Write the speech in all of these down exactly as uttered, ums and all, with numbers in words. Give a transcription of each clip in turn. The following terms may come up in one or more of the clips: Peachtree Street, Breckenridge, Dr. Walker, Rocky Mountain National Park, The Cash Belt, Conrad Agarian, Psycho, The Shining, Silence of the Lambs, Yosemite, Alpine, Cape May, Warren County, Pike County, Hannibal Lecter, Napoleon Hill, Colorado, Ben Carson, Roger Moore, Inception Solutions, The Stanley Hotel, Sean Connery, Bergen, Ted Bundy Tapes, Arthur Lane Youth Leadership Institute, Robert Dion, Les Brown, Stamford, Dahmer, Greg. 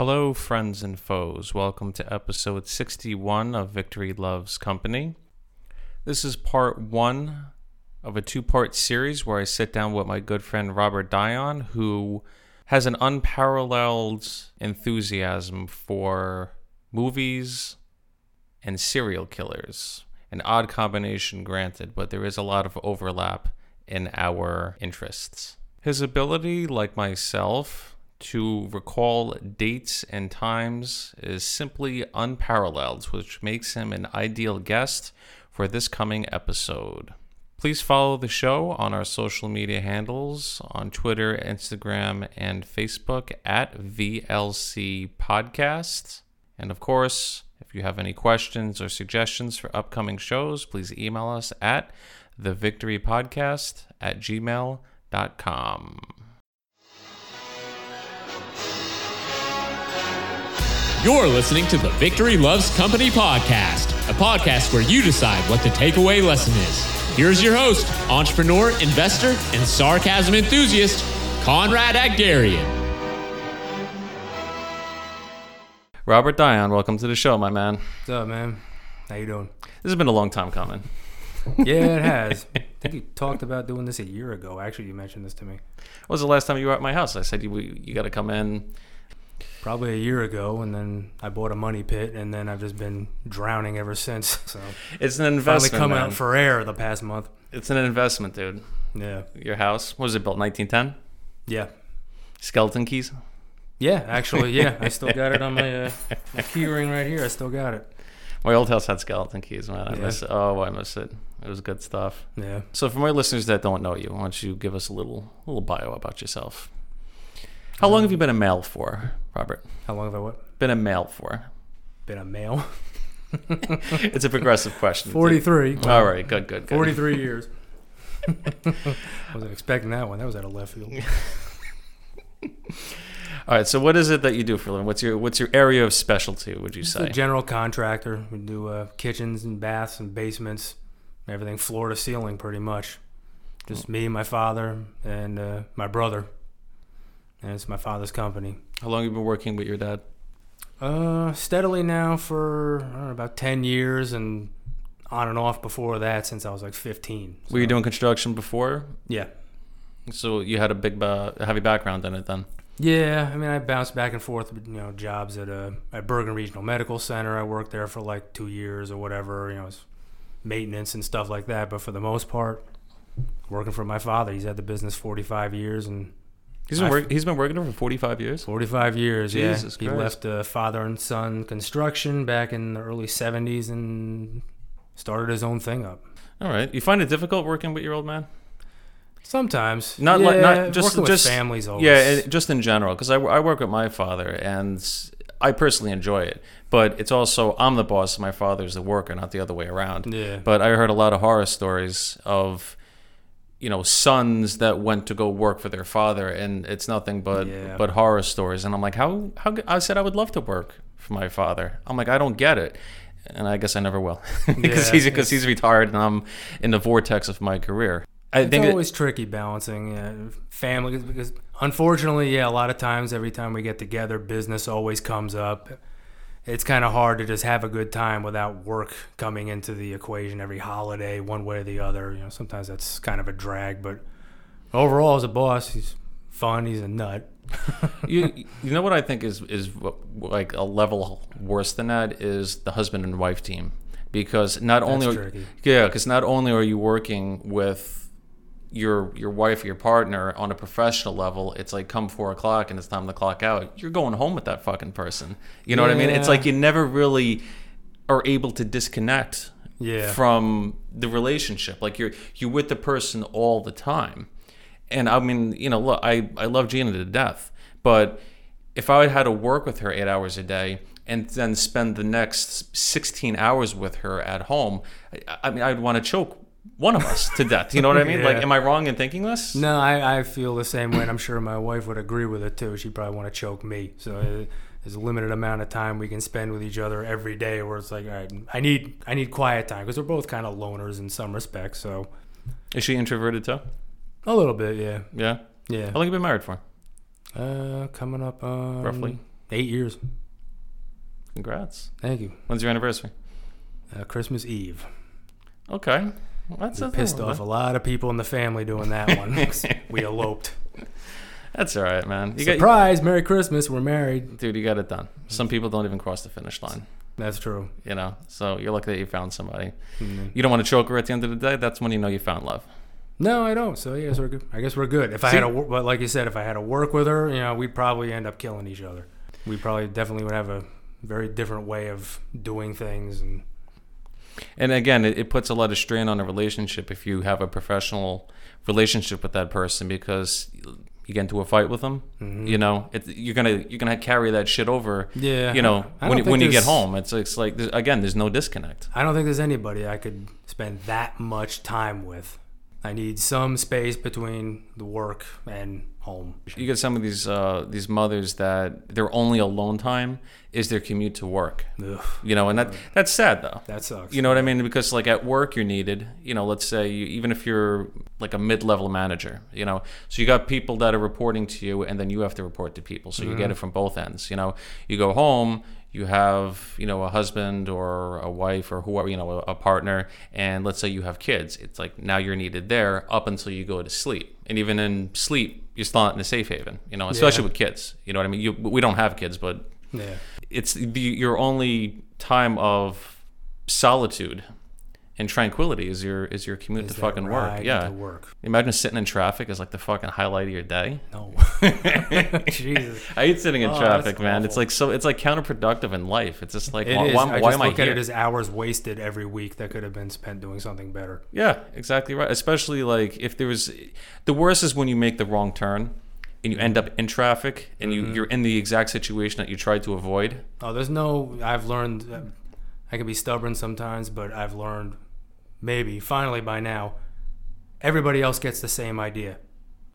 Hello, friends and foes. Welcome to episode sixty-one of Victory Loves Company. This is part one of a two-part series where I sit down with my good friend Robert Dion, who has an unparalleled enthusiasm for movies and serial killers. An odd combination, granted, but there is a lot of overlap in our interests. His ability, like myself, to recall dates and times is simply unparalleled, which makes him an ideal guest for this coming episode. Please follow the show on our social media handles on Twitter, Instagram, and Facebook at V L C Podcast. And of course, if you have any questions or suggestions for upcoming shows, please email us at TheVictoryPodcast at gmail dot com. You're listening to the Victory Loves Company podcast, a podcast where you decide what the takeaway lesson is. Here's your host, entrepreneur, investor, and sarcasm enthusiast, Conrad Agarian. Robert Dion, welcome to the show, my man. What's up, man? How you doing? This has been a long time coming. Yeah, it has. I think you talked about doing this a year ago. Actually, you mentioned this to me. When was the last time you were at my house? I said, you, you got to come in. Probably a year ago, and then I bought a money pit, and then I've just been drowning ever since. So it's an investment. Finally come man. out for air the past month. It's an investment, dude. Yeah. Your house, what was it built, nineteen ten? Yeah. Skeleton keys? Yeah, actually, yeah. I still got it on my, uh, my key ring right here. I still got it. My old house had skeleton keys, man. I yeah. miss it. Oh, I miss it. It was good stuff. Yeah. So for my listeners that don't know you, why don't you give us a little little bio about yourself? How long have you been a male for, Robert? How long have I what? Been a male for. Been a male? It's a progressive question. forty-three. Dude. All right, good, good, good. forty-three years. I wasn't expecting that one. That was out of left field. All right, so what is it that you do for a living? What's your what's your area of specialty, would you say? A general contractor. We do uh, kitchens and baths and basements, everything floor to ceiling pretty much. Just me, my father, and uh, my brother. And it's my father's company. How long have you been working with your dad? Uh, steadily now for, I don't know, about ten years, and on and off before that since I was like fifteen. So. Were you doing construction before? Yeah. So you had a big, uh, heavy background in it then? Yeah. I mean, I bounced back and forth, you know, jobs at a, at Bergen Regional Medical Center. I worked there for like two years or whatever, you know, maintenance and stuff like that. But for the most part, working for my father. He's had the business forty-five years, and... He's been, work, he's been working there for forty-five years? forty-five years, yeah. Jesus Christ. He left uh, father and son construction back in the early seventies and started his own thing up. All right. You find it difficult working with your old man? Sometimes. Not yeah, like, not just, working just, with families always. Yeah, just in general, because I, I work with my father, and I personally enjoy it. But it's also, I'm the boss, and my father's the worker, not the other way around. Yeah. But I heard a lot of horror stories of... you know, sons that went to go work for their father, and it's nothing but yeah. but horror stories. And I'm like, how, how? I said I would love to work for my father. I'm like, I don't get it. And I guess I never will because yeah, he's because he's retired and I'm in the vortex of my career. I it's think always it, tricky balancing yeah, family because unfortunately, yeah, a lot of times every time we get together, business always comes up. It's kind of hard to just have a good time without work coming into the equation every holiday, one way or the other. You know, sometimes that's kind of a drag, but overall, as a boss, he's fun. He's a nut. you you know what I think is is like a level worse than that is the husband and wife team, because not that's only are, tricky. yeah, because not only are you working with your your wife or your partner on a professional level, it's like come four o'clock and it's time to clock out. You're going home with that fucking person. You know yeah. what I mean? It's like you never really are able to disconnect yeah. from the relationship. Like you're you're with the person all the time. And I mean, you know, look, I, I love Gina to death, but if I had to work with her eight hours a day and then spend the next sixteen hours with her at home, I, I mean, I'd want to choke one of us to death. You know what I mean? Yeah. Like, am I wrong in thinking this? No, I, I feel the same way, and I'm sure my wife would agree with it, too. She'd probably want to choke me. So uh, there's a limited amount of time we can spend with each other every day where it's like, all right, I need, I need quiet time because we're both kind of loners in some respects. So. Is she introverted, too? A little bit, yeah. Yeah? Yeah. How long have you been married for? Uh, coming up on... Roughly? Eight years. Congrats. Thank you. When's your anniversary? Uh, Christmas Eve. Okay. Well, that's we pissed off a lot of people in the family doing that one. We eloped. That's all right, man. You Surprise! Got, you, Merry Christmas. We're married. Dude, you got it done. Some people don't even cross the finish line. That's true. You know, so you're lucky that you found somebody. Mm-hmm. You don't want to choke her at the end of the day. That's when you know you found love. No, I don't. So, yes, we're good. I guess we're good. If See, I had a, but like you said, if I had to work with her, you know, we'd probably end up killing each other. We probably definitely would have a very different way of doing things. And and again, it, it puts a lot of strain on a relationship if you have a professional relationship with that person, because you get into a fight with them, mm-hmm. you know, it, you're gonna you're gonna carry that shit over. Yeah, you know, when you, when you get home, it's it's like there's, again, there's no disconnect. I don't think there's anybody I could spend that much time with. I need some space between the work and home. You get some of these uh, these mothers that their only alone time is their commute to work. Ugh. You know, and that that's sad though. That sucks. You know what I mean? Because like at work you're needed. You know, let's say you, even if you're like a mid-level manager, you know, so you got people that are reporting to you, and then you have to report to people. So mm-hmm. you get it from both ends. You know, you go home. You have, you know, a husband or a wife or whoever, you know, a partner, and let's say you have kids. It's like now you're needed there up until you go to sleep, and even in sleep, you're still not in a safe haven, you know, especially yeah. with kids. You know what I mean? You, we don't have kids, but yeah. it's the, your only time of solitude and tranquility is your is your commute is to fucking work. Yeah, to work. Imagine sitting in traffic is like the fucking highlight of your day. No. Jesus. I hate sitting in oh, traffic, man. Awful. It's like so. It's like counterproductive in life. It's just like it why, why, I just why am I here? Look at it as hours wasted every week that could have been spent doing something better. Yeah, exactly right. Especially like if there was, the worst is when you make the wrong turn and you end up in traffic and mm-hmm. you you're in the exact situation that you tried to avoid. Oh, there's no. I've learned. I can be stubborn sometimes, but I've learned, maybe, finally by now, everybody else gets the same idea.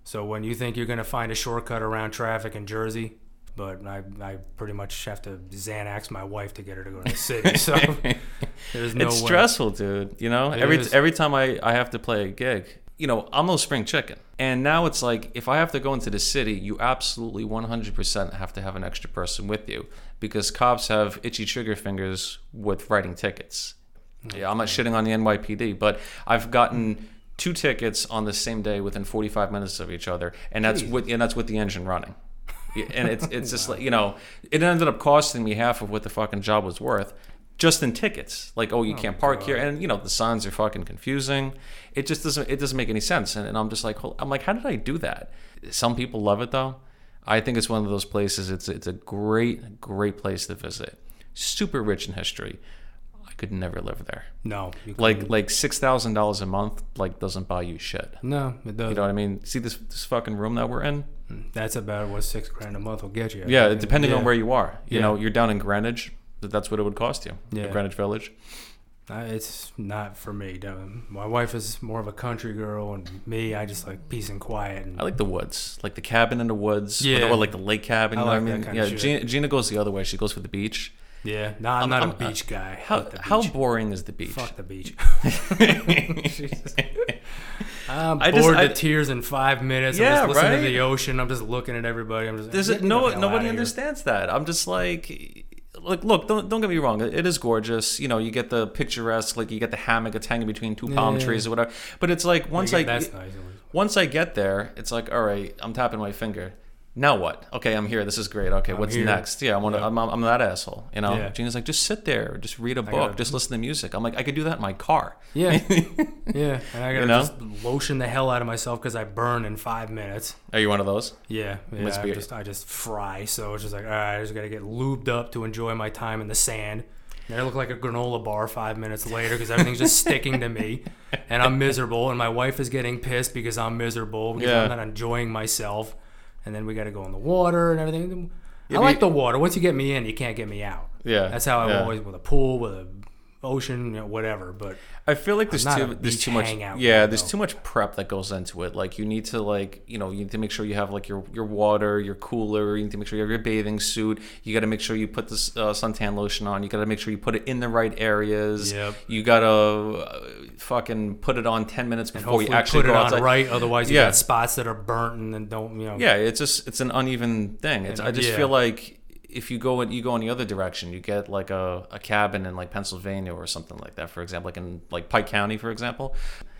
So when you think you're going to find a shortcut around traffic in Jersey, but I, I pretty much have to Xanax my wife to get her to go to the city. So there's no It's way. stressful, dude. You know, it every is. every time I, I have to play a gig, you know, I'm no spring chicken. And now it's like, if I have to go into the city, you absolutely one hundred percent have to have an extra person with you, because cops have itchy trigger fingers with writing tickets. Yeah, I'm not shitting on the N Y P D, but I've gotten two tickets on the same day within forty-five minutes of each other, and that's Jeez. with and that's with the engine running. And it's it's just like, you know, it ended up costing me half of what the fucking job was worth, just in tickets. Like, oh, you oh, can't park God. here, and you know the signs are fucking confusing. It just doesn't it doesn't make any sense. And, and I'm just like, I'm like, how did I do that? Some people love it though. I think it's one of those places. It's it's a great great place to visit. Super rich in history. Could never live there. No, like like six thousand dollars a month like doesn't buy you shit. No, it doesn't. You know what I mean? See this this fucking room that we're in. That's about what six grand a month will get you. I yeah, think. depending yeah. on where you are. You yeah. know, you're down in Greenwich. That's what it would cost you. Yeah, Greenwich Village. Uh, it's not for me. My wife is more of a country girl, and me, I just like peace and quiet. And I like the woods, like the cabin in the woods, yeah, or, the, or like the lake cabin. You I know like what I mean? That kind yeah, of shit. Gina, Gina goes the other way. She goes for the beach. Yeah, no, I'm, I'm not I'm, a beach guy. How, beach. how boring is the beach? Fuck the beach. I'm bored just, I, to tears in five minutes. Yeah, I'm just listening right? to the ocean. I'm just looking at everybody. I'm just There's a, no the nobody understands here. that. I'm just like, look, look, don't don't get me wrong. It is gorgeous. You know, you get the picturesque, like you get the hammock. It's hanging between two palm yeah. trees or whatever. But it's like once yeah, I that's nice. once I get there, it's like, all right, I'm tapping my finger. Now what? Okay, I'm here. This is great. Okay, I'm what's here. next? Yeah, I want to. Yeah. I'm, I'm that asshole. You know, yeah. Gina's like, just sit there, just read a book, gotta, just listen to music. I'm like, I could do that in my car. Yeah, yeah. And I gotta you know? just lotion the hell out of myself because I burn in five minutes. Are you one of those? Yeah, yeah. I just, I just fry. So it's just like, all right, I just gotta get lubed up to enjoy my time in the sand. And I look like a granola bar five minutes later because everything's just sticking to me, and I'm miserable. And my wife is getting pissed because I'm miserable because yeah. I'm not enjoying myself. And then we got to go in the water and everything. I like the water. Once you get me in, you can't get me out. Yeah, that's how I'm yeah. always with a pool, with a ocean, you know, whatever. But I feel like there's too there's too much. Yeah, there, there's though. too much prep that goes into it. Like you need to like you know you need to make sure you have like your, your water, your cooler. You need to make sure you have your bathing suit. You got to make sure you put this uh, suntan lotion on. You got to make sure you put it in the right areas. Yep. You got to uh, fucking put it on ten minutes before you actually put it go on outside. Right. Otherwise, you yeah. got spots that are burnt and then don't you know. Yeah, it's just it's an uneven thing. It's, and, I just yeah. feel like. if you go in, you go in the other direction, you get like a, a cabin in like Pennsylvania or something like that, for example, like in like Pike County, for example.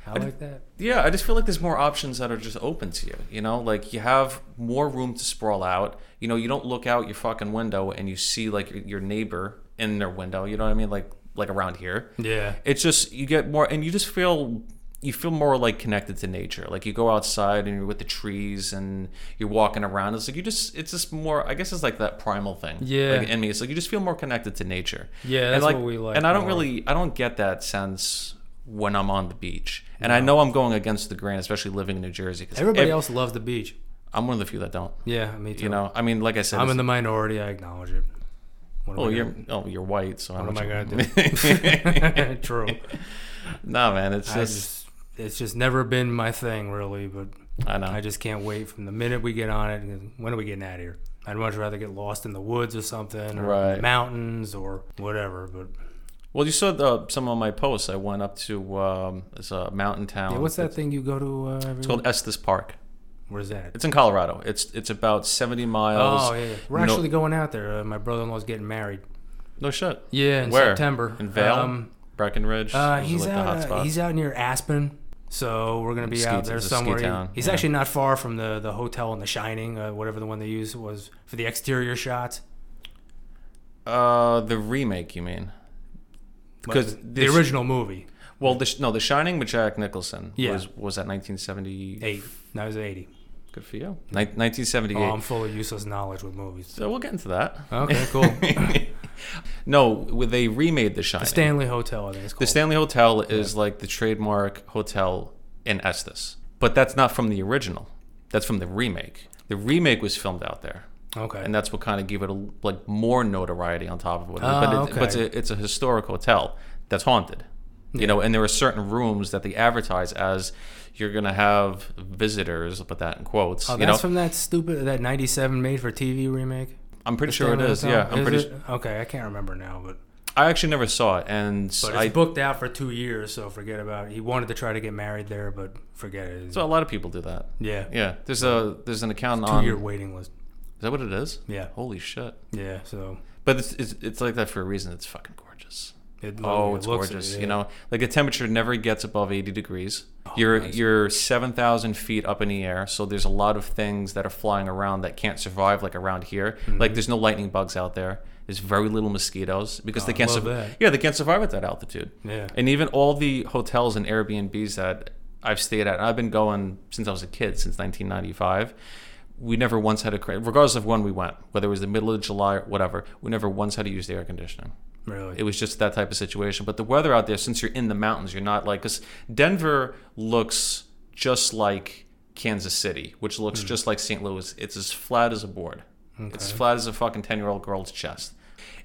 I like that. Yeah, I just feel like there's more options that are just open to you, you know? Like, you have more room to sprawl out. You know, you don't look out your fucking window and you see, like, your neighbor in their window, you know what I mean? Like, like around here. Yeah. It's just, you get more, and you just feel, you feel more, like, connected to nature. Like, you go outside and you're with the trees and you're walking around. It's like, you just, it's just more, I guess it's like that primal thing. Yeah. Like, in me, it's like, you just feel more connected to nature. Yeah, that's like, what we like. And I don't more. really, I don't get that sense when I'm on the beach. And no. I know I'm going against the grain, especially living in New Jersey. Everybody ev- else loves the beach. I'm one of the few that don't. Yeah, me too. You know, I mean, like I said, I'm in the minority. I acknowledge it. What well, you're gonna, oh, you're white, so what am I gonna do? True. Nah, man, it's just, just it's just never been my thing, really. But I know I just can't wait from the minute we get on it. When are we getting out of here? I'd much rather get lost in the woods or something, or right. mountains or whatever. But. Well, you saw the, some of my posts. I went up to um, it's a mountain town. Yeah, what's that it's, thing you go to? Uh, every it's called Estes Park. Where's that? It's in Colorado. It's it's about seventy miles. Oh yeah, we're no, actually going out there. Uh, my brother-in-law's getting married. No shit. Yeah, in Where? September in Vail, um, Breckenridge. Uh, he's like out. The hotspot. He's out near Aspen. So we're gonna be ski, out there somewhere. He, he's yeah. actually not far from the, the hotel in The Shining, uh, whatever the one they used was for the exterior shots. Uh, the remake, you mean? Because the original movie. Well, the, no, The Shining with Jack Nicholson yeah. was was that nineteen seventy-eight. No, it was eighty. Good for you. Ni- nineteen seventy-eight. Oh, I'm full of useless knowledge with movies. So we'll get into that. Okay, cool. No, they remade The Shining. The Stanley Hotel, I think it's called. The Stanley Hotel is yeah. like the trademark hotel in Estes. But that's not from the original. That's from the remake. The remake was filmed out there. Okay. And that's what kind of gave it a, like more notoriety on top of what it oh, but, it, okay. but it's, a, it's a historic hotel that's haunted. Yeah. You know, and there are certain rooms that they advertise as you're going to have visitors, I'll put that in quotes. Oh, that's you know? From that stupid, that ninety-seven made-for-T V remake? I'm pretty the sure it is, hotel? yeah. I'm is pretty it? Su- okay, I can't remember now, but... I actually never saw it, and but it's I, booked out for two years, so forget about it. He wanted to try to get married there, but forget it. So a lot of people do that. Yeah. Yeah, there's, a, there's an account it's a on... two-year waiting list. Is that what it is? Yeah. Holy shit. Yeah. So, but it's it's, it's like that for a reason. It's fucking gorgeous. It oh, it's it looks gorgeous. It, yeah. You know, like the temperature never gets above eighty degrees. Oh, you're nice. You're seven thousand feet up in the air, so there's a lot of things that are flying around that can't survive. Like around here, mm-hmm. like there's no lightning bugs out there. There's very little mosquitoes because oh, they can't. I love su- that. Yeah, they can't survive at that altitude. Yeah. And even all the hotels and Airbnbs that I've stayed at, and I've been going since I was a kid, since nineteen ninety-five. We never once had a, regardless of when we went, whether it was the middle of July or whatever, we never once had to use the air conditioning. Really? It was just that type of situation. But the weather out there, since you're in the mountains, you're not like, because Denver looks just like Kansas City, which looks mm. just like Saint Louis. It's as flat as a board. Okay. It's as flat as a fucking ten-year-old girl's chest.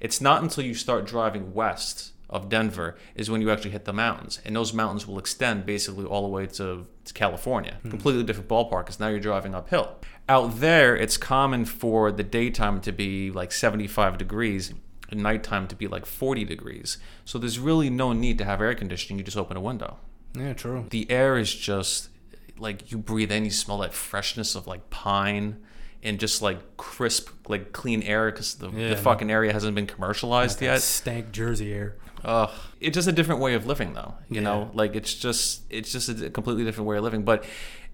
It's not until you start driving west of Denver is when you actually hit the mountains, and those mountains will extend basically all the way to, to California. Mm. Completely different ballpark, because now you're driving uphill. Out there, it's common for the daytime to be like seventy-five degrees, and nighttime to be like forty degrees. So there's really no need to have air conditioning. You just open a window. Yeah, true. The air is just like you breathe in, you smell that freshness of like pine and just like crisp, like clean air, because the, yeah, the fucking area hasn't been commercialized like yet. That stank Jersey air. Uh, it's just a different way of living, though. You yeah. know, like it's just it's just a completely different way of living. But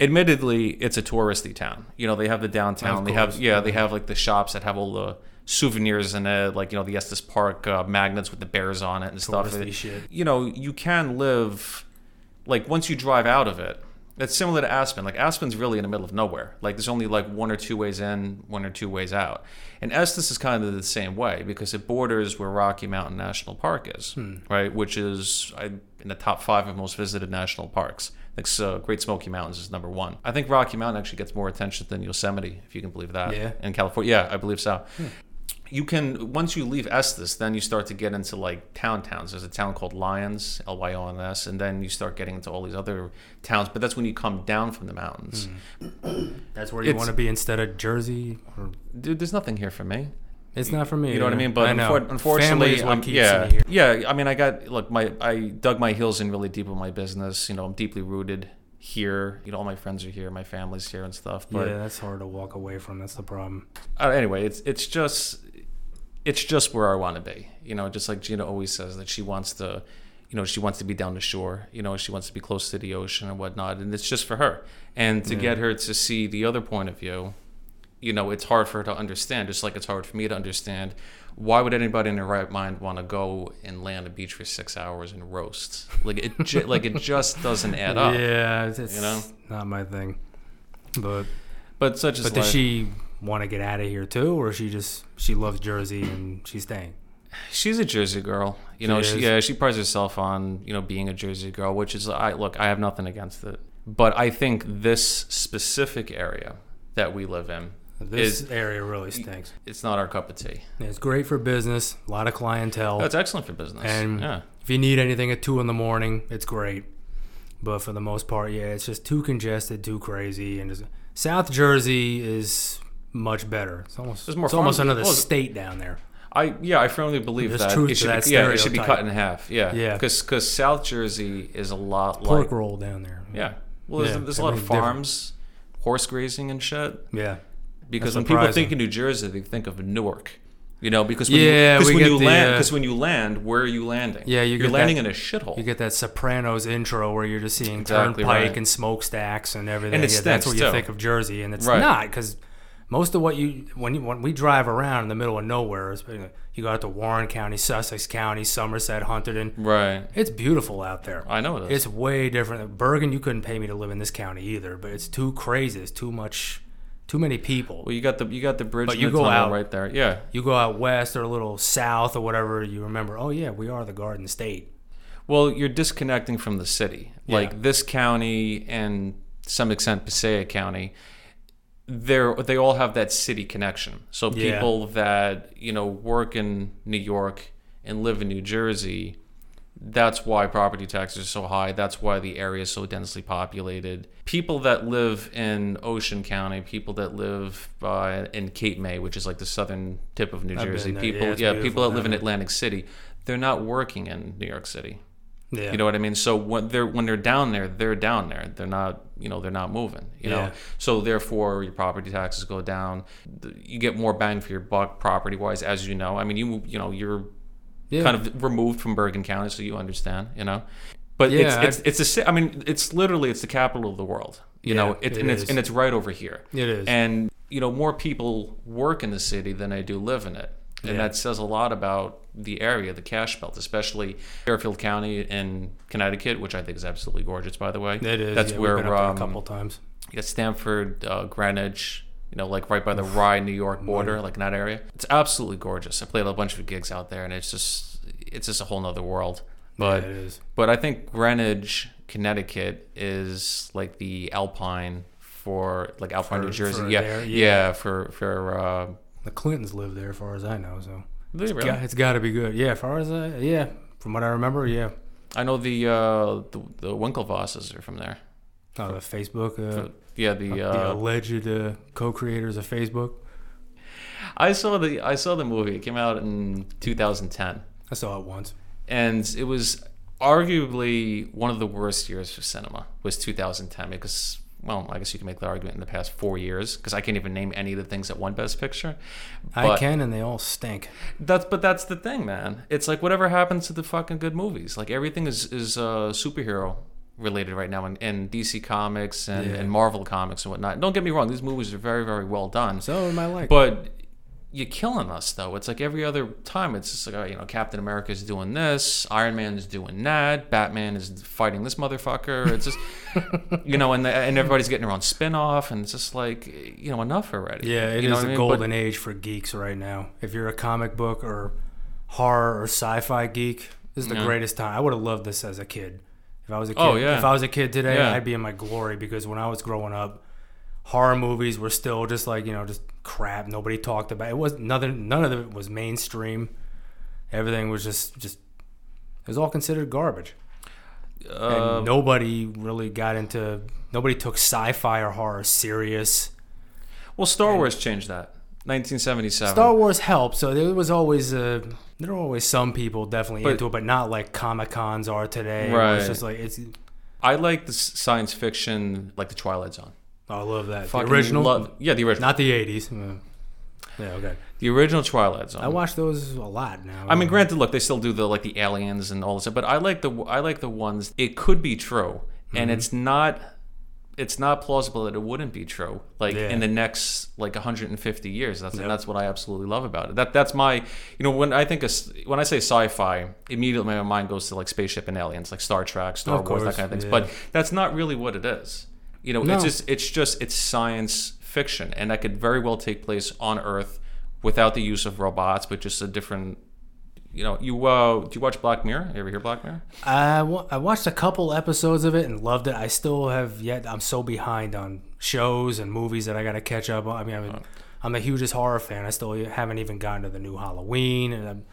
admittedly, it's a touristy town. You know, they have the downtown. They have yeah, they have like the shops that have all the souvenirs in it, like you know the Estes Park uh, magnets with the bears on it and touristy stuff. Shit. You know, you can live like once you drive out of it. That's similar to Aspen. Like Aspen's really in the middle of nowhere. Like there's only like one or two ways in, one or two ways out. And Estes is kind of the same way because it borders where Rocky Mountain National Park is, hmm. right? Which is I, in the top five of most visited national parks. Like so Great Smoky Mountains is number one. I think Rocky Mountain actually gets more attention than Yosemite, if you can believe that. Yeah. In California, yeah, I believe so. Hmm. You can, once you leave Estes, then you start to get into like town towns. There's a town called Lyons, L Y O N S, and then you start getting into all these other towns. But that's when you come down from the mountains. Mm. That's where you want to be instead of Jersey? Or... Dude, there's nothing here for me. It's not for me. You know either. What I mean? But I know. Unfortunately, what keeps yeah, here. yeah. I mean, I got, look, my I dug my heels in really deep with my business. You know, I'm deeply rooted here. You know, all my friends are here, my family's here and stuff. But yeah, that's hard to walk away from. That's the problem. Uh, anyway, it's it's just... it's just where I want to be. You know, just like Gina always says, that she wants to, you know, she wants to be down the shore. You know, she wants to be close to the ocean and whatnot. And it's just for her. And to yeah. get her to see the other point of view, you know, it's hard for her to understand, just like it's hard for me to understand. Why would anybody in their right mind want to go and lay on the beach for six hours and roast? Like it, ju- like it just doesn't add up. Yeah, it's you know? Not my thing. But but such as but life. Does she want to get out of here too, or she just she loves Jersey and she's staying? She's a Jersey girl, you know. She, she yeah, she prides herself on you know being a Jersey girl, which is I look, I have nothing against it. But I think this specific area that we live in. This is, area really stinks. It's not our cup of tea. It's great for business, a lot of clientele. That's excellent for business. And yeah. if you need anything at two in the morning, it's great. But for the most part, yeah, it's just too congested, too crazy. And just, South Jersey is much better. It's almost, it's almost another well, state down there. I yeah, I firmly believe There's that. Truth it should to that be, yeah, it should be cut in half. Yeah, yeah, because because South Jersey is a lot like pork roll down there. Yeah, well, there's, yeah, there's a lot of farms, different. Horse grazing and shit. Yeah. Because when people think of New Jersey, they think of Newark, you know. Because when yeah, you, cause when you the, land, because uh, when you land, where are you landing? Yeah, you you're landing that, in a shithole. You get that Sopranos intro where you're just seeing exactly turnpike right. and smokestacks and everything. And it yeah, that's what too. You think of Jersey, and it's right. not because most of what you when you when we drive around in the middle of nowhere, you go out to Warren County, Sussex County, Somerset, Hunterdon. Right. It's beautiful out there. I know it is. It's way different. Bergen, you couldn't pay me to live in this county either, but it's too crazy. It's too much. Too many people. Well, you got the you got the bridge but you go out, right there. Yeah. You go out west or a little south or whatever, you remember, oh, yeah, we are the Garden State. Well, you're disconnecting from the city. Yeah. Like this county and to some extent Passaic County, they're, they all have that city connection. So people yeah. that, you know, work in New York and live in New Jersey, that's why property taxes are so high. That's why the area is so densely populated. People that live in Ocean County, people that live uh, in Cape May, which is like the southern tip of New Jersey, people, yeah, yeah people that live in Atlantic City, they're not working in New York City. Yeah. You know what I mean? So when they're when they're down there, they're down there. They're not, you know, they're not moving. You know, yeah. so therefore your property taxes go down. You get more bang for your buck property wise, as you know. I mean, you you know you're. Yeah. Kind of removed from Bergen County, so you understand, you know. But yeah, it's it's, it's a, I mean, it's literally it's the capital of the world, you yeah, know. It, it and is. it's and it's right over here. It is, and you know, more people work in the city than they do live in it, and yeah. that says a lot about the area, the Cash Belt, especially Fairfield County in Connecticut, which I think is absolutely gorgeous, by the way. It is. That's yeah, where we've been up there um, a couple times. Yeah, Stamford, uh, Greenwich. You know, like right by the Rye, New York border, like in that area. It's absolutely gorgeous. I played a bunch of gigs out there, and it's just, it's just a whole nother world. But, yeah, it is. But I think Greenwich, Connecticut, is like the Alpine for like Alpine, for, New Jersey. Yeah. There, yeah, yeah, for for uh, the Clintons live there, as far as I know. So it's really? got, it's got to be good. Yeah, as far as I, yeah, from what I remember, yeah. I know the uh, the, the Winklevosses are from there. Oh, the Facebook. Uh, for, yeah, the, uh, the alleged uh, co-creators of Facebook. I saw the I saw the movie. It came out in two thousand ten. I saw it once, and it was arguably one of the worst years for cinema. Was two thousand ten because well, I guess you can make the argument in the past four years because I can't even name any of the things that won Best Picture. But I can, and they all stink. That's but that's the thing, man. It's like whatever happens to the fucking good movies. Like everything is is uh, superhero related right now, and, and D C Comics and, yeah. and Marvel Comics and whatnot. Don't get me wrong; these movies are very, very well done. So am I like, but you're killing us though. It's like every other time, it's just like oh, you know, Captain America is doing this, Iron Man is doing that, Batman is fighting this motherfucker. It's just you know, and the, and everybody's getting their own spinoff, and it's just like you know, enough already. Yeah, it you is the I mean? golden but, age for geeks right now. If you're a comic book or horror or sci-fi geek, this is the yeah. greatest time. I would have loved this as a kid. If I was a kid, oh, yeah. if I was a kid today, yeah. I'd be in my glory because when I was growing up, horror movies were still just like you know just crap. Nobody talked about it. It was nothing. None of it was mainstream. Everything was just just it was all considered garbage. Uh, and nobody really got into. Nobody took sci-fi or horror serious. Well, Star and Wars changed that. nineteen seventy-seven. Star Wars helped, so there was always a. There are always some people definitely but, into it, but not like Comic-Cons are today. Right. It's just like it's. I like the science fiction, like the Twilight Zone. I love that. The original? Love, yeah, the original. Not the eighties. Yeah. Yeah, okay. The original Twilight Zone. I watch those a lot now. I mean, granted, look, they still do the like the aliens and all this stuff, but I like the I like the ones it could be true, mm-hmm. and it's not it's not plausible that it wouldn't be true. Like yeah. in the next like one hundred fifty years, that's yep. that's what I absolutely love about it. That that's my you know when I think a, when I say sci-fi, immediately my mind goes to like spaceship and aliens, like Star Trek, Star Wars, that kind of things. Yeah. But that's not really what it is. You know, no. it's just it's just it's science fiction, and that could very well take place on Earth without the use of robots, but just a different, you know, you uh, do you watch Black Mirror? You ever hear Black Mirror? I, w- I watched a couple episodes of it and loved it. I still have yet, I'm so behind on shows and movies that I got to catch up on. I mean, I'm, oh. I'm the hugest horror fan. I still haven't even gotten to the new Halloween, and I'm,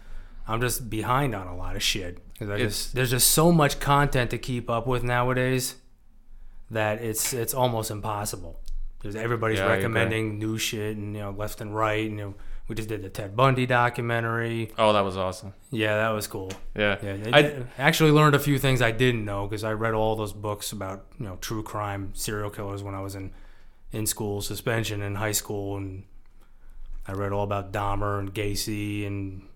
I'm just behind on a lot of shit. I just, there's just so much content to keep up with nowadays that it's it's almost impossible. Because everybody's yeah, recommending new shit and you know left and right, and you know, we just did the Ted Bundy documentary. Oh, that was awesome. Yeah, that was cool. Yeah, yeah. I, I actually learned a few things I didn't know because I read all those books about you know true crime serial killers when I was in in school suspension in high school, and I read all about Dahmer and Gacy and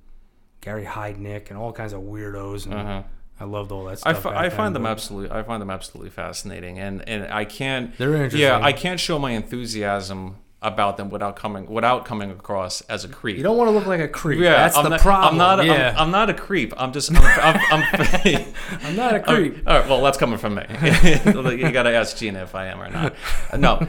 Gary Heidnick and all kinds of weirdos and. Uh-huh. I loved all that stuff. I, f- I find them absolutely. I find them absolutely fascinating, and, and I can't. They're interesting. Yeah, I can't show my enthusiasm about them without coming without coming across as a creep. You don't want to look like a creep. Yeah, that's I'm the not, problem. I'm not. Yeah. I'm, I'm not a creep. I'm just. I'm. I'm, I'm, I'm not a creep. I'm, all right. Well, that's coming from me. You got to ask Gina if I am or not. No,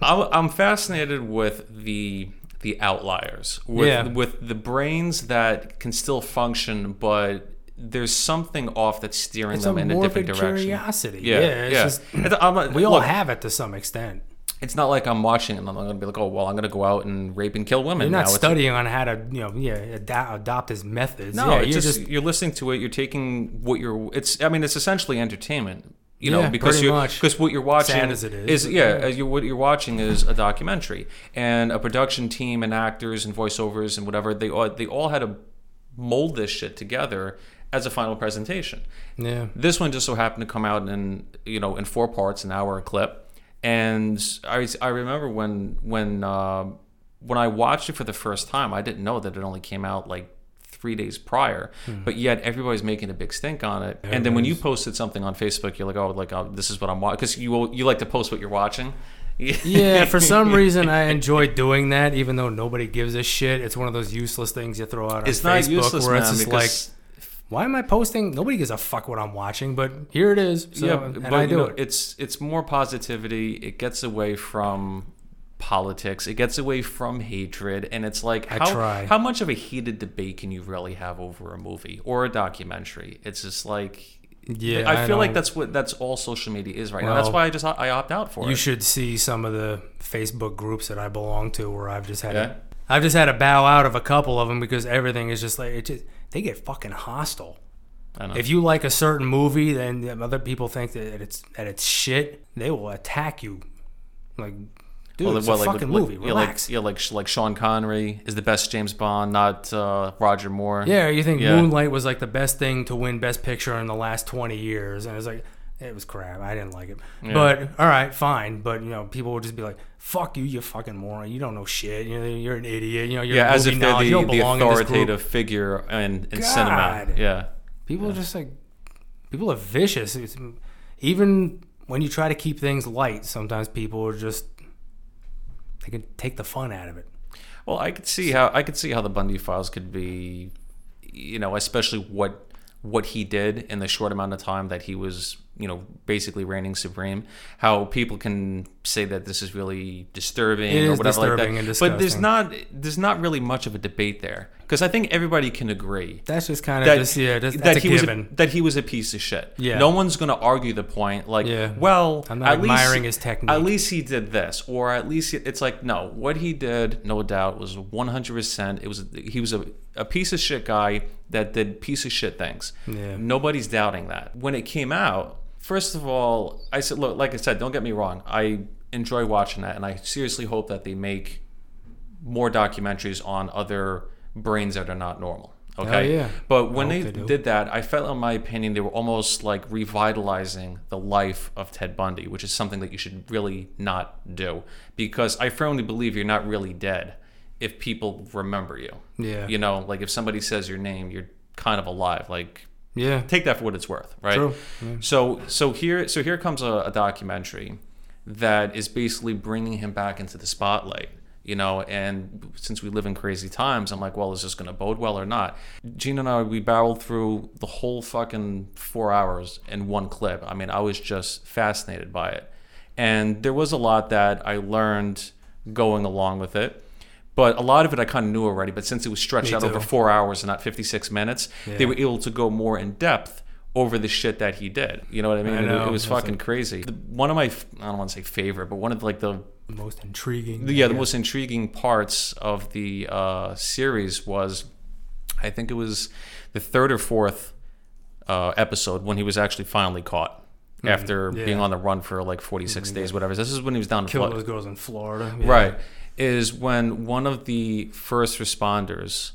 I'm fascinated with the the outliers, with yeah. with the brains that can still function, but. There's something off that's steering it's them a in a different direction. Curiosity. Yeah, yeah. It's yeah. Just, it's, I'm not, we all look, have it to some extent. It's not like I'm watching and I'm going to be like, oh, well, I'm going to go out and rape and kill women. You're not now. studying it's, on how to, you know, yeah, ad- adopt his methods. No, yeah, you're just, just you're listening to it. You're taking what you're. It's. I mean, it's essentially entertainment. You know, yeah, because you because what you're watching sad as it is, is yeah, yeah. As you, what you're watching is a documentary, and a production team and actors and voiceovers and whatever they all they all had to mold this shit together. As a final presentation, yeah. This one just so happened to come out in you know in four parts, an hour a clip, and I I remember when when uh, when I watched it for the first time, I didn't know that it only came out like three days prior, mm. but yet everybody's making a big stink on it. Everybody's. And then when you posted something on Facebook, you're like, oh, like oh, this is what I'm watching because you you like to post what you're watching. Yeah, for some reason I enjoy doing that, even though nobody gives a shit. It's one of those useless things you throw out on it's Facebook not useless, where it's man, just like. Why am I posting? Nobody gives a fuck what I'm watching, but here it is. So, yeah, and but I do you know, it. It's it's more positivity. It gets away from politics. It gets away from hatred, and it's like how I try. how much of a heated debate can you really have over a movie or a documentary? It's just like. Yeah, I feel I like that's what that's all social media is right well, now. That's why I just I opt out for you it. You should see some of the Facebook groups that I belong to, where I've just had yeah. a, I've just had to bow out of a couple of them because everything is just like it just. They get fucking hostile. I know. If you like a certain movie, then other people think that it's that it's shit. They will attack you. Like, dude, well, it's well, a like, fucking like, movie. Relax. Yeah, like, yeah, like like Sean Connery is the best James Bond, not uh, Roger Moore. Yeah, you think yeah. Moonlight was like the best thing to win Best Picture in the last twenty years, and it's like it was crap. I didn't like it. Yeah. But all right, fine. But you know, people would just be like, "Fuck you, you fucking moron! You don't know shit. You know, you're an idiot. You know, you're yeah." As if they're the, the authoritative figure in, in cinema. Yeah, people yeah. are just like people are vicious. It's, even when you try to keep things light, sometimes people are just they can take the fun out of it. Well, I could see how I could see how the Bundy files could be, you know, especially what. what he did in the short amount of time that he was, you know, basically reigning supreme, how people can say that this is really disturbing it or whatever disturbing like that. But there's not there's not really much of a debate there because I think everybody can agree. That's just kind of that, just, yeah, that's, that's that he a given. Was a, that he was a piece of shit. Yeah. No one's going to argue the point like, yeah. well, I'm not at admiring least, his technique. At least he did this or at least he, it's like, no, what he did, no doubt, was one hundred percent. It was he was a, a piece of shit guy that did piece of shit things. Yeah. Nobody's doubting that. When it came out, first of all, I said, look, like I said, don't get me wrong. I enjoy watching that, and I seriously hope that they make more documentaries on other brains that are not normal. Okay, oh, yeah. But when they, they did that, I felt, in my opinion, they were almost like revitalizing the life of Ted Bundy, which is something that you should really not do because I firmly believe you're not really dead. if people remember you. Yeah. You know, like if somebody says your name, you're kind of alive. Like, yeah, take that for what it's worth, right? True. Yeah. So, so here, so here comes a, a documentary that is basically bringing him back into the spotlight. You know, and since we live in crazy times, I'm like, well, is this going to bode well or not? Gina and I, we barreled through the whole fucking four hours in one clip. I mean, I was just fascinated by it. And there was a lot that I learned going along with it. But a lot of it I kind of knew already. But since it was stretched Me out too. over four hours and not fifty-six minutes, yeah. they were able to go more in depth over the shit that he did. You know what I mean? I know. It, it was That's fucking like... crazy. One of my, I don't want to say favorite, but one of like the... The most intriguing. Yeah, yeah, the most intriguing parts of the uh, series was, I think it was the third or fourth uh, episode when he was actually finally caught mm, after yeah. being on the run for like forty-six mm, days, yeah. whatever. This is when he was down in Florida. Killed those girls in Florida. Yeah. Right. Is when one of the first responders,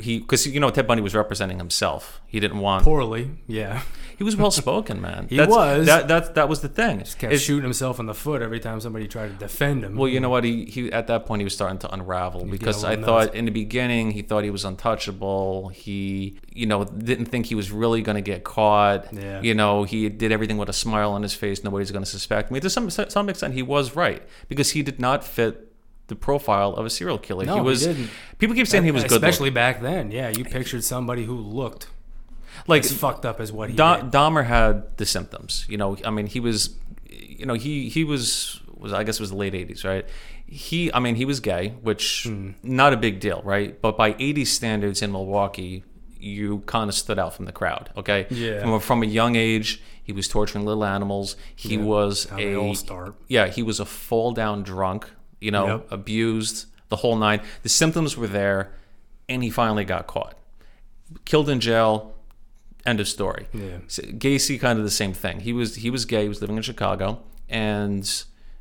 he, because, you know, Ted Bundy was representing himself. He didn't want... Poorly, yeah. He was well-spoken, man. he That's, was. That, that, that was the thing. He just kept it's, shooting himself in the foot every time somebody tried to defend him. Well, you know what? He, he at that point, he was starting to unravel You'd because I thought nuts. in the beginning, he thought he was untouchable. He, you know, didn't think he was really going to get caught. Yeah. You know, he did everything with a smile on his face. Nobody's going to suspect me. To some, to some extent, he was right because he did not fit... the profile of a serial killer. No, he was. He didn't. People keep saying he was good, especially back then. Yeah, you pictured somebody who looked like as fucked up as what he da- did. Dahmer had the symptoms. You know, I mean, he was. You know, he he was was I guess it was the late eighties, right? He, I mean, he was gay, which mm. not a big deal, right? But by eighties standards in Milwaukee, you kind of stood out from the crowd. Okay, yeah. From a, from a young age, he was torturing little animals. He yeah. was How a all start. Yeah, he was a fall down drunk. You know, yep. abused, the whole nine. The symptoms were there, and he finally got caught. Killed in jail, end of story. Yeah. So Gacy, kind of the same thing. He was he was gay, he was living in Chicago, and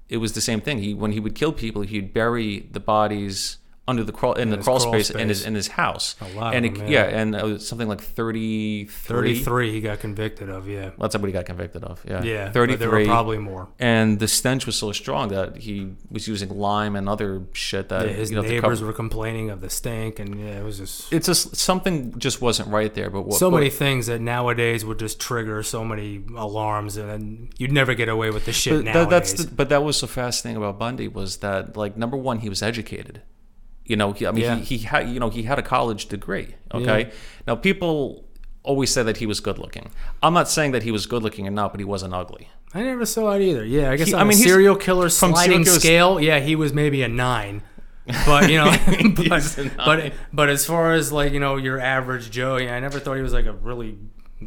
it was the same thing. He When he would kill people, he'd bury the bodies under the crawl in, in the crawl, crawl space, space in his in his house. A lot and of them, it, yeah. yeah, and it was something like thirty-three. thirty-three he got convicted of, yeah. That's what he got convicted of, yeah. Yeah, thirty-three. But there were probably more. And the stench was so strong that he was using lime and other shit that... Yeah, his you know, neighbors were complaining of the stink, and yeah, it was just... It's just... Something just wasn't right there, but... What, so many what, things that nowadays would just trigger so many alarms, and you'd never get away with the shit but nowadays. That, that's the, but that was so fascinating about Bundy was that, like, number one, he was educated. You know, he, I mean, yeah. he, he had, you know, he had a college degree. Okay. Yeah. Now, people always say that he was good looking. I'm not saying that he was good looking or not, but he wasn't ugly. I never saw it either. Yeah, I guess he, on I mean, a serial killer sliding serial scale, st- yeah, he was maybe a nine. But you know, but, but but as far as like you know, your average Joe, yeah, I never thought he was like a really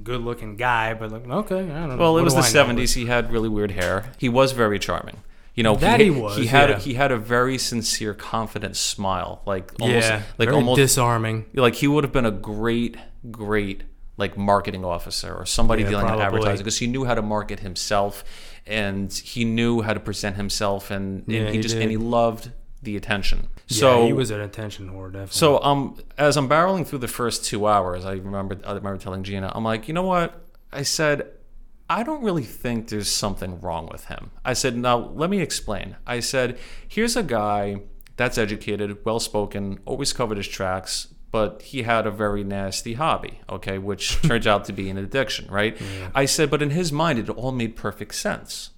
good looking guy. But like, okay, I don't know. Well, it was the seventies. He had really weird hair. He was very charming. You know, that he, he was. He had yeah. a, he had a very sincere, confident smile, like almost, yeah, like very almost disarming. Like he would have been a great, great like marketing officer or somebody yeah, dealing with advertising because he knew how to market himself, and he knew how to present himself, and, and yeah, he, he just did. and he loved the attention. Yeah, so he was an attention whore, definitely. So um, as I'm barreling through the first two hours, I remember I remember telling Gina, I'm like, you know what? I said. I don't really think there's something wrong with him. I said, now, let me explain. I said, here's a guy that's educated, well-spoken, always covered his tracks, but he had a very nasty hobby, okay, which turns out to be an addiction, right? Yeah. I said, but in his mind, it all made perfect sense,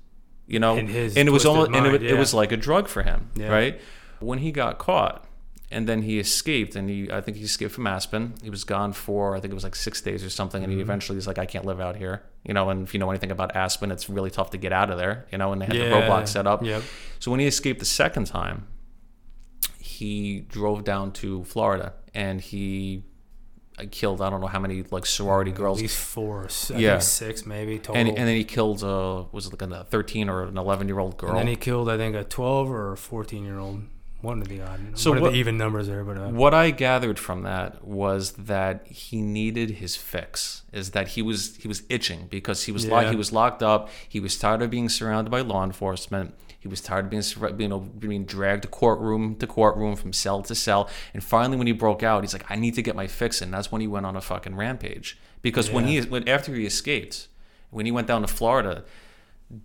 you know? In his and it was all, mind, and it, yeah. it was like a drug for him, yeah. right? When he got caught, and then he escaped, and he I think he escaped from Aspen. He was gone for, I think it was like six days or something, and mm-hmm. he eventually was like, I can't live out here. You know, and if you know anything about Aspen, it's really tough to get out of there, you know, and they had yeah. the roadblock set up. Yep. So when he escaped the second time, he drove down to Florida, and he killed, I don't know how many, like, sorority yeah, girls. At least four, I yeah. think six maybe total. And, and then he killed, a, was it like a thirteen or an eleven-year-old girl? And then he killed, I think, a twelve or a fourteen-year-old. One of the odd, so one what, of the even numbers there. But uh, what I gathered from that was that he needed his fix. Is that he was he was itching because he was yeah. locked, he was locked up. He was tired of being surrounded by law enforcement. He was tired of being you know being dragged to courtroom to courtroom from cell to cell. And finally, when he broke out, he's like, I need to get my fix. And that's when he went on a fucking rampage. Because yeah. when he when after he escaped, when he went down to Florida,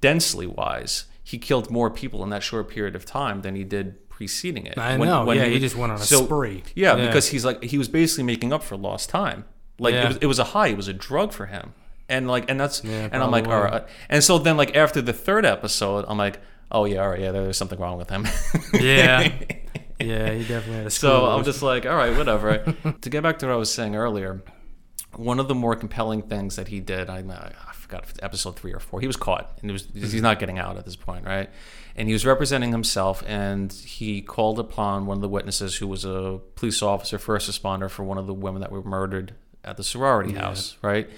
densely wise, he killed more people in that short period of time than he did. preceding it. I when, know. When yeah, he, he just went on a so, spree. Yeah, yeah, because he's like he was basically making up for lost time. Like yeah. it, was, it was a high. It was a drug for him. And like, and that's, yeah, and I'm like, all right. And so then like after the third episode, I'm like, oh yeah, all right, yeah, there's something wrong with him. Yeah. Yeah, he definitely had a screw. So I'm just like, all right, whatever. To get back to what I was saying earlier, one of the more compelling things that he did, I, I forgot if it's episode three or four, he was caught, and it was, he's not getting out at this point, right? And he was representing himself, and he called upon one of the witnesses who was a police officer, first responder for one of the women that were murdered at the sorority yeah. house, right?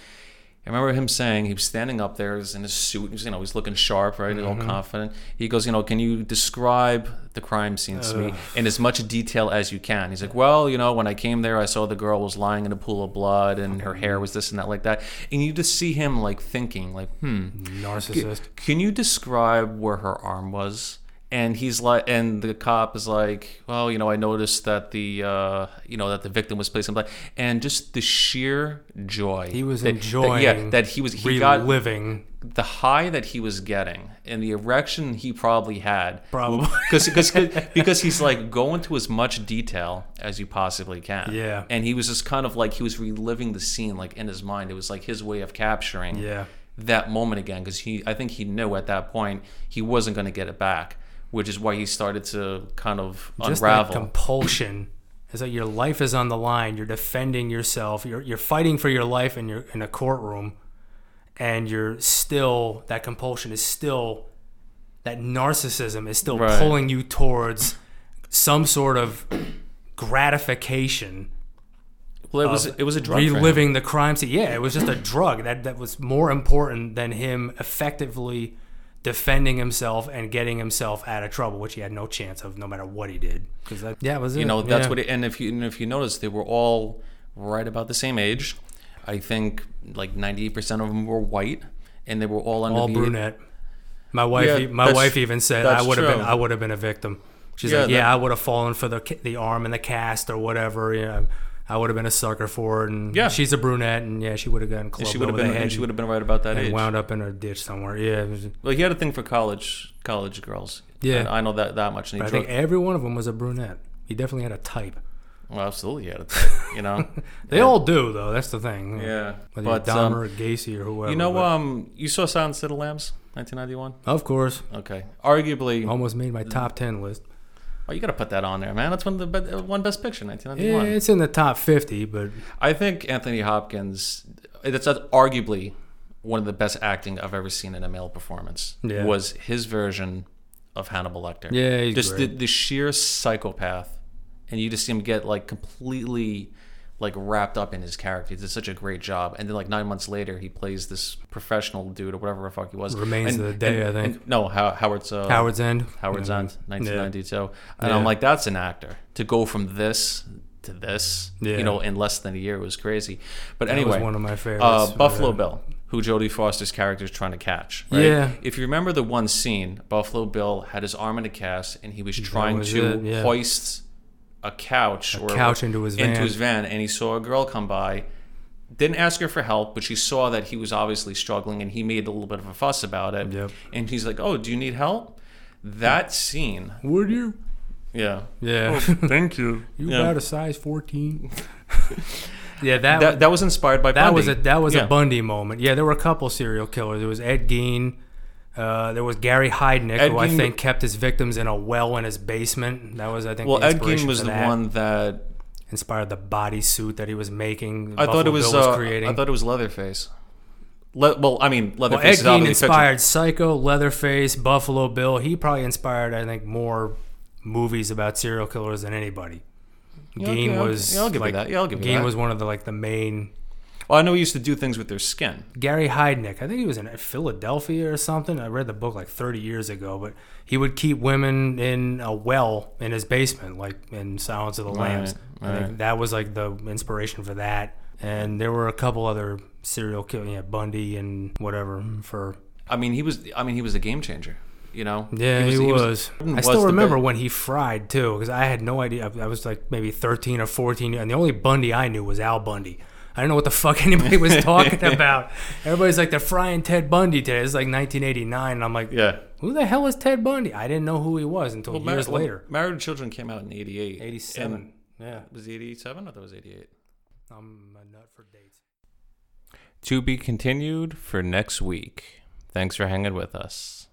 I remember him saying, he was standing up there, he was in his suit, he was, you know, he's looking sharp, right, mm-hmm. all confident. He goes, you know, can you describe the crime scene to me in as much detail as you can? He's like, well, you know, when I came there, I saw the girl was lying in a pool of blood, and her hair was this and that like that. And you just see him, like, thinking, like, hmm. Narcissist. Can you describe where her arm was? And he's like, and the cop is like, well, you know, I noticed that the, uh, you know, that the victim was placed in black, and just the sheer joy he was that, enjoying, that, yeah, that he was he reliving got the high that he was getting, and the erection he probably had, probably because because he's like go into as much detail as you possibly can, yeah, and he was just kind of like he was reliving the scene like in his mind. It was like his way of capturing, yeah. that moment again, because he, I think he knew at that point he wasn't going to get it back. Which is why he started to kind of unravel. Just that compulsion. It's like your life is on the line. You're defending yourself. You're you're fighting for your life in your in a courtroom, and you're still that compulsion is still that narcissism is still right. pulling you towards some sort of gratification. Well, it was it was a drug. Reliving the crime scene. Yeah, it was just a drug that that was more important than him effectively defending himself and getting himself out of trouble, which he had no chance of, no matter what he did. Because that, yeah, was it. You know, that's yeah. what. It, and if you and if you notice, they were all right about the same age. I think like ninety-eight percent of them were white, and they were all under all the brunette. Age. My wife, yeah, my wife even said, "I would have been, I would have been a victim." She's yeah, like, "Yeah, that, I would have fallen for the the arm and the cast or whatever." Yeah. I would have been a sucker for it, and yeah. she's a brunette, and yeah, she would have gotten clubbed she would over have been, the head. And she would have been right about that and age. And wound up in a ditch somewhere. Yeah. Was, well, he had a thing for college college girls. Yeah, I know that that much. But I think every one of them was a brunette. He definitely had a type. Well, absolutely, he had a type. You know, they yeah. all do though. That's the thing. Yeah, whether but Dahmer um, or Gacy or whoever. You know, but, um, you saw Silence of the Lambs, nineteen ninety-one. Of course. Okay. Arguably, almost made my top ten list. Oh, you got to put that on there, man. That's one of the be- one best picture, nineteen ninety-one. Yeah, it's in the top fifty, but I think Anthony Hopkins, that's arguably one of the best acting I've ever seen in a male performance. Yeah. Was his version of Hannibal Lecter. Yeah, he's just great. The, the sheer psychopath, and you just see him get like completely like wrapped up in his character. He did such a great job, and then like nine months later, he plays this professional dude or whatever the fuck he was. Remains and, of the Day, and, I think. And, no, How, Howard's uh, Howard's End. Howard's mm-hmm. End, nineteen ninety-two. Yeah. And yeah. I'm like, that's an actor to go from this to this, yeah. you know, in less than a year. It was crazy. But anyway, that was one of my favorites. Uh, Buffalo yeah. Bill, who Jodie Foster's character is trying to catch. Right? Yeah. If you remember the one scene, Buffalo Bill had his arm in a cast, and he was trying was to yeah. hoist a couch a or couch into his van. into his van, and he saw a girl come by. Didn't ask her for help, but she saw that he was obviously struggling, and he made a little bit of a fuss about it. Yep. And he's like, "Oh, do you need help?" That scene. Would you? Yeah. Yeah. Oh, thank you. You yeah. about a size fourteen? Yeah, that, that that was inspired by that Bundy. was a that was yeah. a Bundy moment. Yeah, there were a couple serial killers. There was Ed Gein. Uh, there was Gary Heidnick, Ed who Gein, I think kept his victims in a well in his basement. That was, I think, well, the inspiration Ed Gein was for the that. one that inspired the bodysuit that he was making. I Buffalo thought it was, was uh, creating. I thought it was Leatherface. Le- well, I mean, Leatherface. Well, Ed Gein inspired Psycho, Leatherface, Buffalo Bill. He probably inspired, I think, more movies about serial killers than anybody. Yeah, Gein yeah, was. Yeah, I'll give like, you that. Yeah, I'll give Gein you that. Gein was one of the like the main. Well, I know he used to do things with their skin. Gary Heidnick, I think he was in Philadelphia or something. I read the book like thirty years ago, but he would keep women in a well in his basement, like in Silence of the Lambs. Right, I right. think that was like the inspiration for that. And there were a couple other serial killers, yeah, Bundy and whatever. For I mean, he was. I mean, he was a game changer. You know, yeah, he was. He was. He was I still was remember when he fried too, because I had no idea. I was like maybe thirteen or fourteen, and the only Bundy I knew was Al Bundy. I don't know what the fuck anybody was talking about. Everybody's like, they're frying Ted Bundy today. It's like nineteen eighty-nine. And I'm like, yeah. who the hell is Ted Bundy? I didn't know who he was until well, years Mar- later. Married with Children came out in eighty-eight. eighty-seven. Yeah. Was it eighty-seven? I thought it was eighty-eight. I'm a nut for dates. To be continued for next week. Thanks for hanging with us.